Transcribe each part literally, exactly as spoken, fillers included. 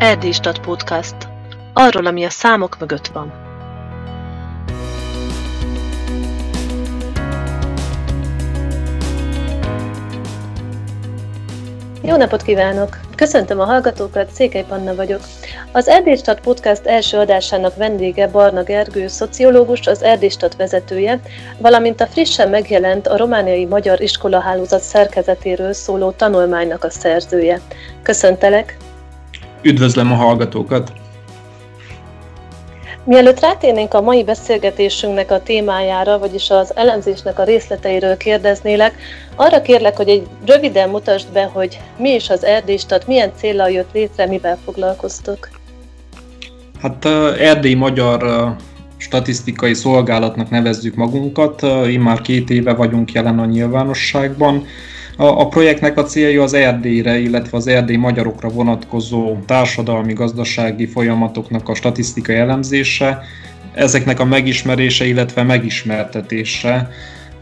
Erdélyi Stat Podcast. Arról, ami a számok mögött van. Jó napot kívánok! Köszöntöm a hallgatókat, Székely Panna vagyok. Az Erdélyi Stat Podcast első adásának vendége Barna Gergő, szociológus, az Erdélyi Stat vezetője, valamint a frissen megjelent a romániai magyar iskolahálózat szerkezetéről szóló tanulmánynak a szerzője. Köszöntelek! Üdvözlöm a hallgatókat! Mielőtt rátérnénk a mai beszélgetésünknek a témájára, vagyis az elemzésnek a részleteiről kérdeznélek, arra kérlek, hogy egy röviden mutasd be, hogy mi is az Erdélyi Stat, milyen céllal jött létre, mivel foglalkoztok. Hát Erdélyi Magyar Statisztikai Szolgálatnak nevezzük magunkat, immár két éve vagyunk jelen a nyilvánosságban. A projektnek a célja az Erdélyre, illetve az erdélyi magyarokra vonatkozó társadalmi-gazdasági folyamatoknak a statisztikai elemzése, ezeknek a megismerése, illetve megismertetése.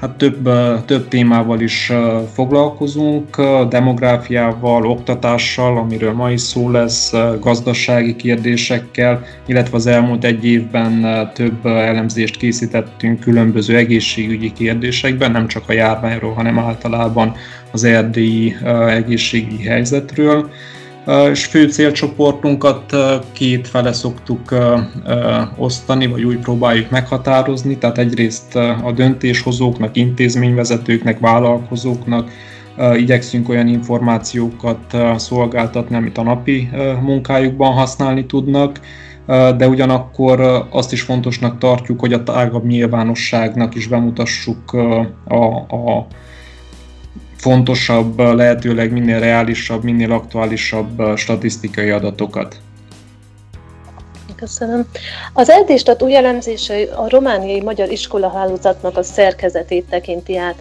Hát több, több témával is foglalkozunk, demográfiával, oktatással, amiről ma is szó lesz, gazdasági kérdésekkel, illetve az elmúlt egy évben több elemzést készítettünk különböző egészségügyi kérdésekben, nem csak a járványról, hanem általában az erdélyi egészségügyi helyzetről. És fő célcsoportunkat két fele szoktuk osztani, vagy úgy próbáljuk meghatározni, tehát egyrészt a döntéshozóknak, intézményvezetőknek, vállalkozóknak igyekszünk olyan információkat szolgáltatni, amit a napi munkájukban használni tudnak, de ugyanakkor azt is fontosnak tartjuk, hogy a tágabb nyilvánosságnak is bemutassuk a, a fontosabb, lehetőleg minél reálisabb, minél aktuálisabb statisztikai adatokat. Köszönöm. Az Erdélyi Stat új elemzése a romániai magyar iskolahálózatnak a szerkezetét tekinti át.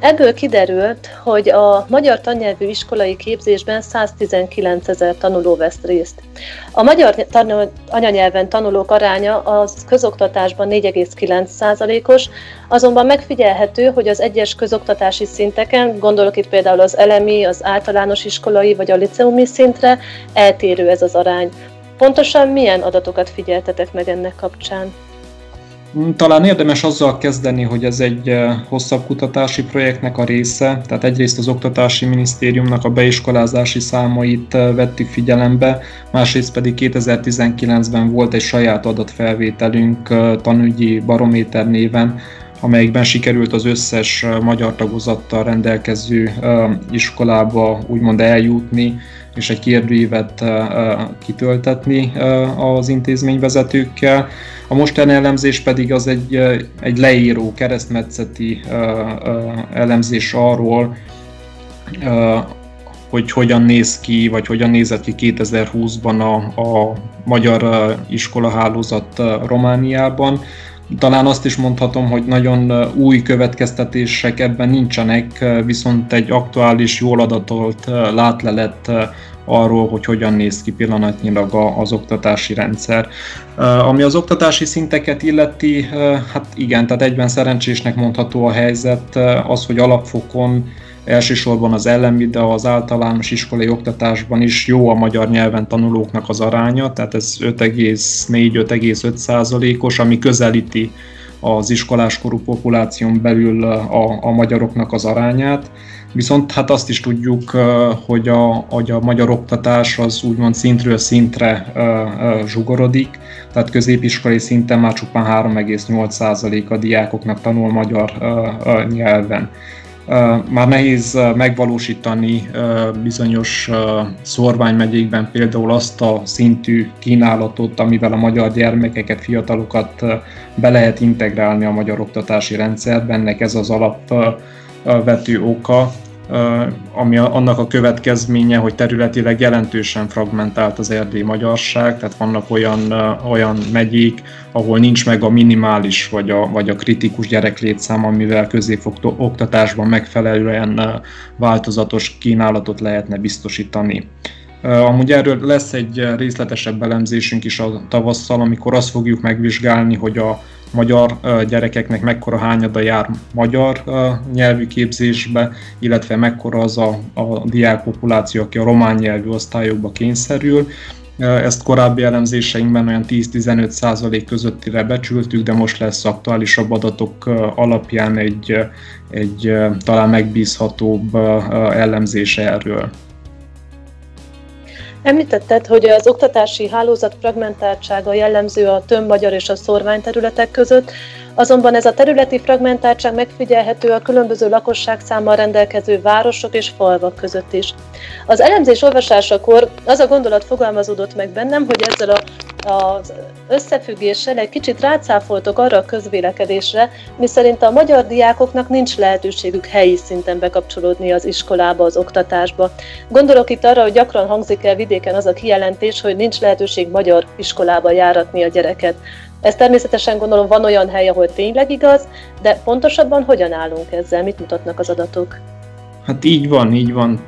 Ebből kiderült, hogy a magyar tannyelvű iskolai képzésben száztizenkilencezer tanuló vesz részt. A magyar tanul, anyanyelven tanulók aránya az közoktatásban négy egész kilenc százalékos, azonban megfigyelhető, hogy az egyes közoktatási szinteken, gondolok itt például az elemi, az általános iskolai vagy a liceumi szintre, eltérő ez az arány. Pontosan milyen adatokat figyeltetek meg ennek kapcsán? Talán érdemes azzal kezdeni, hogy ez egy hosszabb kutatási projektnek a része, tehát egyrészt az Oktatási Minisztériumnak a beiskolázási számait vettük figyelembe, másrészt pedig kétezer-tizenkilencben volt egy saját adatfelvételünk tanügyi barométer néven, amelyikben sikerült az összes magyar tagozattal rendelkező iskolába úgymond eljutni, és egy kérdőívet kitöltetni az intézményvezetőkkel. A mostani elemzés pedig az egy, egy leíró, keresztmetszeti elemzés arról, hogy hogyan néz ki, vagy hogyan nézett ki kétezer-húszban a, a magyar iskolahálózat Romániában. Talán azt is mondhatom, hogy nagyon új következtetések ebben nincsenek, viszont egy aktuális, jól adatolt látlelet arról, hogy hogyan néz ki pillanatnyilag az oktatási rendszer. Ami az oktatási szinteket illeti, hát igen, tehát egyben szerencsésnek mondható a helyzet, az, hogy alapfokon elsősorban az elemi, de az általános iskolai oktatásban is jó a magyar nyelven tanulóknak az aránya, tehát ez öt egész négy - öt egész öt százalékos, ami közelíti az iskoláskorú populáción belül a, a magyaroknak az arányát. Viszont hát azt is tudjuk, hogy a, hogy a magyar oktatás az úgymond szintről szintre zsugorodik, tehát középiskolai szinten már csupán három egész nyolc százalék a diákoknak tanul magyar nyelven. Már nehéz megvalósítani bizonyos szórványmegyékben például azt a szintű kínálatot, amivel a magyar gyermekeket, fiatalokat be lehet integrálni a magyar oktatási rendszerbe. Ennek ez az alapvető oka, ami annak a következménye, hogy területileg jelentősen fragmentált az erdélyi magyarság, tehát vannak olyan, olyan megyék, ahol nincs meg a minimális vagy a, vagy a kritikus gyereklétszám, amivel középoktatásban megfelelően változatos kínálatot lehetne biztosítani. Amúgy erről lesz egy részletesebb elemzésünk is a tavasszal, amikor azt fogjuk megvizsgálni, hogy a magyar gyerekeknek mekkora hányada jár magyar nyelvű képzésbe, illetve mekkora az a, a diákpopuláció, aki a román nyelvű osztályokba kényszerül, Ezt korábbi elemzéseinkben olyan tíz-tizenöt százalék közöttire becsültük, de most lesz aktuálisabb adatok alapján egy, egy talán megbízhatóbb elemzése erről. Említetted, hogy az oktatási hálózat fragmentáltsága jellemző a tömbmagyar és a szorvány területek között, azonban ez a területi fragmentáltság megfigyelhető a különböző lakosságszámmal rendelkező városok és falvak között is. Az elemzés olvasásakor az a gondolat fogalmazódott meg bennem, hogy ezzel az összefüggéssel egy kicsit rácáfoltok arra a közvélekedésre, miszerint a magyar diákoknak nincs lehetőségük helyi szinten bekapcsolódni az iskolába, az oktatásba. Gondolok itt arra, hogy gyakran hangzik el vidéken az a kijelentés, hogy nincs lehetőség magyar iskolába járatni a gyereket. Ez természetesen gondolom van olyan hely, ahol tényleg igaz, de pontosabban hogyan állunk ezzel, mit mutatnak az adatok? Hát így van, így van.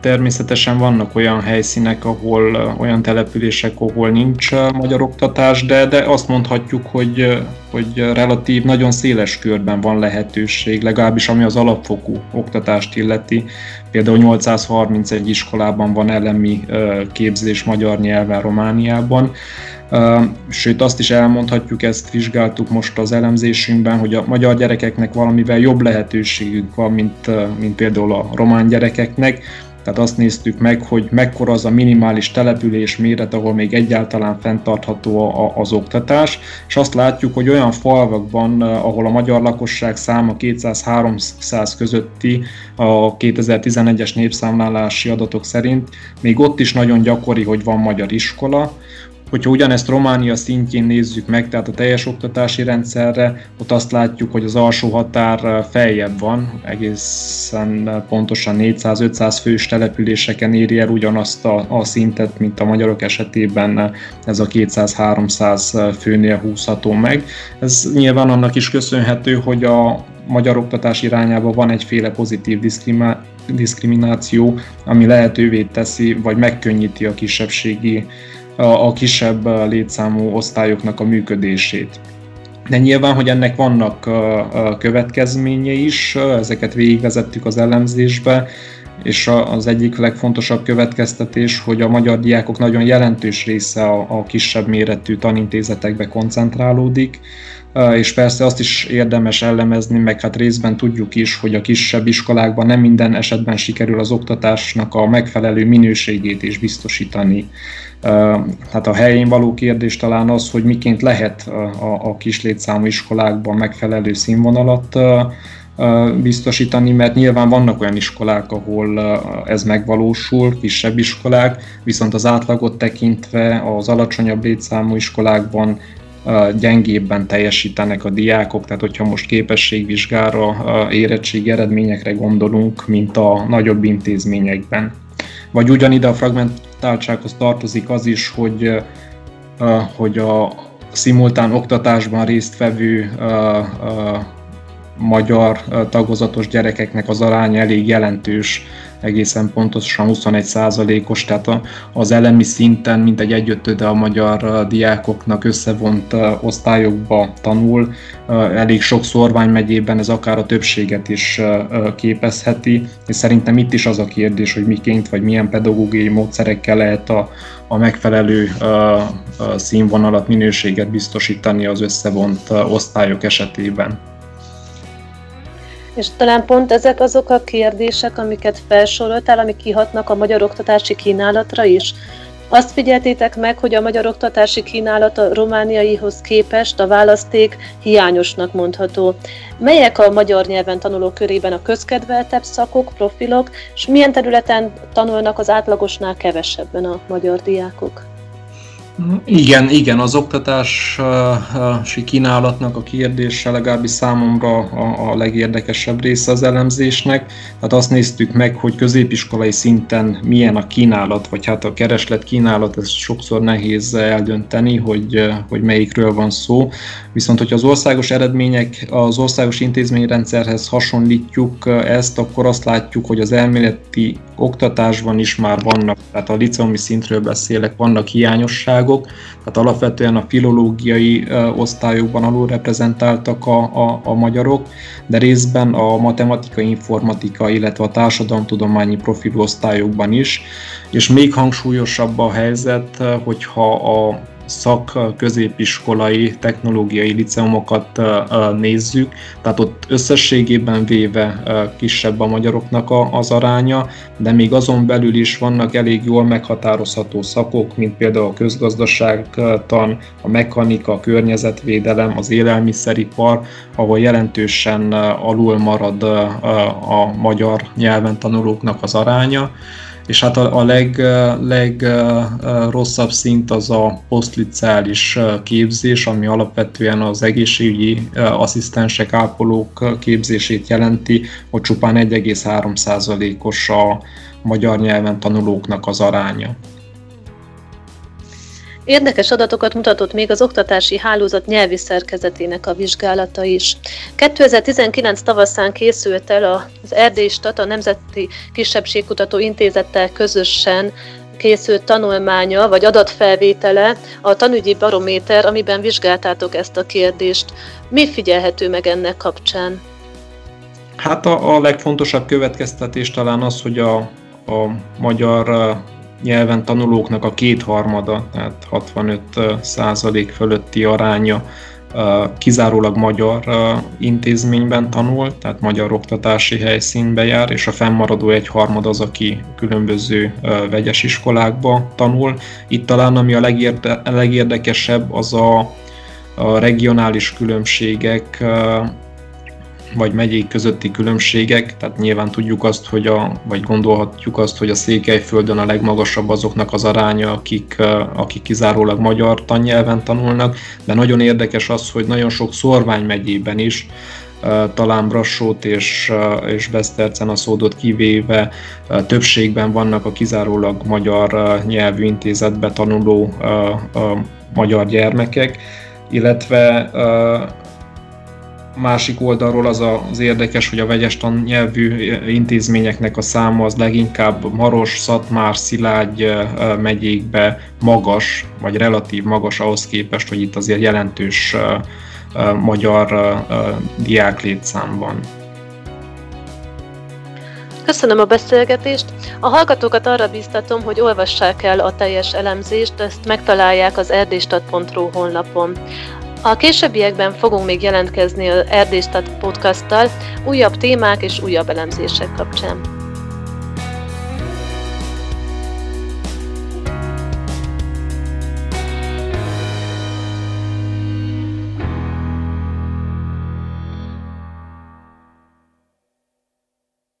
Természetesen vannak olyan helyszínek, ahol olyan települések, ahol nincs magyar oktatás, de, de azt mondhatjuk, hogy, hogy relatív, nagyon széles körben van lehetőség, legalábbis ami az alapfokú oktatást illeti. Például nyolcszázharmincegy iskolában van elemi képzés magyar nyelven Romániában. Sőt, azt is elmondhatjuk, ezt vizsgáltuk most az elemzésünkben, hogy a magyar gyerekeknek valamivel jobb lehetőségük van, mint, mint például a román gyerekeknek. Tehát azt néztük meg, hogy mekkora az a minimális település méret, ahol még egyáltalán fenntartható az oktatás, és azt látjuk, hogy olyan falvakban, ahol a magyar lakosság száma kétszáz-háromszáz közötti a kétezer-tizenegyes népszámlálási adatok szerint, még ott is nagyon gyakori, hogy van magyar iskola. Hogyha ugyanezt Románia szintjén nézzük meg, tehát a teljes oktatási rendszerre, ott azt látjuk, hogy az alsó határ feljebb van, egészen pontosan négyszáz-ötszáz fős településeken éri el ugyanazt a, a szintet, mint a magyarok esetében ez a kétszáz-háromszáz főnél húzható meg. Ez nyilván annak is köszönhető, hogy a magyar oktatás irányában van egyféle pozitív diszkrimináció, diszkrimináció, ami lehetővé teszi, vagy megkönnyíti a kisebbségi a kisebb létszámú osztályoknak a működését. De nyilván, hogy ennek vannak következményei is, ezeket végigvezettük az elemzésbe, és az egyik legfontosabb következtetés, hogy a magyar diákok nagyon jelentős része a kisebb méretű tanintézetekbe koncentrálódik, és persze azt is érdemes elemezni, meg hát részben tudjuk is, hogy a kisebb iskolákban nem minden esetben sikerül az oktatásnak a megfelelő minőségét is biztosítani. Tehát a helyén való kérdés talán az, hogy miként lehet a kis létszámú iskolákban megfelelő színvonalat biztosítani, mert nyilván vannak olyan iskolák, ahol ez megvalósul, kisebb iskolák, viszont az átlagot tekintve az alacsonyabb létszámú iskolákban gyengébben teljesítenek a diákok, tehát hogyha most képességvizsgára, érettségi eredményekre gondolunk, mint a nagyobb intézményekben. Vagy ugyanide a fragmentáltsághoz tartozik az is, hogy, hogy a szimultán oktatásban résztvevő magyar tagozatos gyerekeknek az aránya elég jelentős, egészen pontosan huszonegy százalékos, tehát az elemi szinten mintegy egyötöde a magyar diákoknak összevont osztályokba tanul. Elég sok Szorvány megyében ez akár a többséget is képezheti, és szerintem itt is az a kérdés, hogy miként vagy milyen pedagógiai módszerekkel lehet a, a megfelelő színvonalat, minőséget biztosítani az összevont osztályok esetében. És talán pont ezek azok a kérdések, amiket felsoroltál, amik kihatnak a magyar oktatási kínálatra is. Azt figyeltétek meg, hogy a magyar oktatási kínálat a romániaihoz képest a választék hiányosnak mondható. Melyek a magyar nyelven tanulók körében a közkedveltebb szakok, profilok, és milyen területen tanulnak az átlagosnál kevesebben a magyar diákok? Igen, igen, az oktatási kínálatnak a kérdése legalábbis számomra a legérdekesebb része az elemzésnek. Tehát azt néztük meg, hogy középiskolai szinten milyen a kínálat, vagy hát a kereslet kínálat, ez sokszor nehéz eldönteni, hogy, hogy melyikről van szó. Viszont, hogyha az országos eredmények, az országos intézményrendszerhez hasonlítjuk ezt, akkor azt látjuk, hogy az elméleti oktatásban is már vannak, tehát a liceumi szintről beszélek, vannak hiányosságok, országok, tehát alapvetően a filológiai osztályokban alulreprezentáltak a, a, a magyarok, de részben a matematika, informatika, illetve a társadalomtudományi profilú osztályokban is, és még hangsúlyosabb a helyzet, hogyha a szakközépiskolai technológiai liceumokat nézzük, tehát ott összességében véve kisebb a magyaroknak az aránya, de még azon belül is vannak elég jól meghatározható szakok, mint például a közgazdaságtan, a mechanika, a környezetvédelem, az élelmiszeripar, ahol jelentősen alul marad a magyar nyelven tanulóknak az aránya. És hát a, a leg, legrosszabb szint az a posztliceális képzés, ami alapvetően az egészségügyi asszisztensek, ápolók képzését jelenti, hogy csupán egy egész három százalékos a magyar nyelven tanulóknak az aránya. Érdekes adatokat mutatott még az oktatási hálózat nyelvi szerkezetének a vizsgálata is. kétezer-tizenkilenc tavaszán készült el az Erdélyi Stat, a Nemzeti Kisebbségkutató Intézettel közösen készült tanulmánya vagy adatfelvétele, a tanügyi barométer, amiben vizsgáltátok ezt a kérdést. Mi figyelhető meg ennek kapcsán? Hát a, a legfontosabb következtetés talán az, hogy a, a magyar nyelven tanulóknak a kétharmada, tehát hatvanöt százalék fölötti aránya kizárólag magyar intézményben tanul, tehát magyar oktatási helyszínbe jár, és a fennmaradó egyharmad az, aki különböző vegyes iskolákba tanul. Itt talán ami a legérde, legérdekesebb, az a, a regionális különbségek, vagy megyék közötti különbségek, tehát nyilván tudjuk azt, hogy a, vagy gondolhatjuk azt, hogy a Székelyföldön a legmagasabb azoknak az aránya, akik, akik kizárólag magyar tannyelven tanulnak, de nagyon érdekes az, hogy nagyon sok szórványmegyében is, talán Brassót és, és Besztercen a Szódot kivéve többségben vannak a kizárólag magyar nyelvű intézetbe tanuló a, a magyar gyermekek, illetve másik oldalról az az érdekes, hogy a vegyes tannyelvű intézményeknek a száma az leginkább Maros, Szatmár, Szilágy megyékbe magas, vagy relatív magas ahhoz képest, hogy itt azért jelentős magyar diák létszám van. Köszönöm a beszélgetést! A hallgatókat arra bíztatom, hogy olvassák el a teljes elemzést, ezt megtalálják az erdélystat pont ru honlapon. A későbbiekben fogunk még jelentkezni az Erdélystat podcasttal újabb témák és újabb elemzések kapcsán.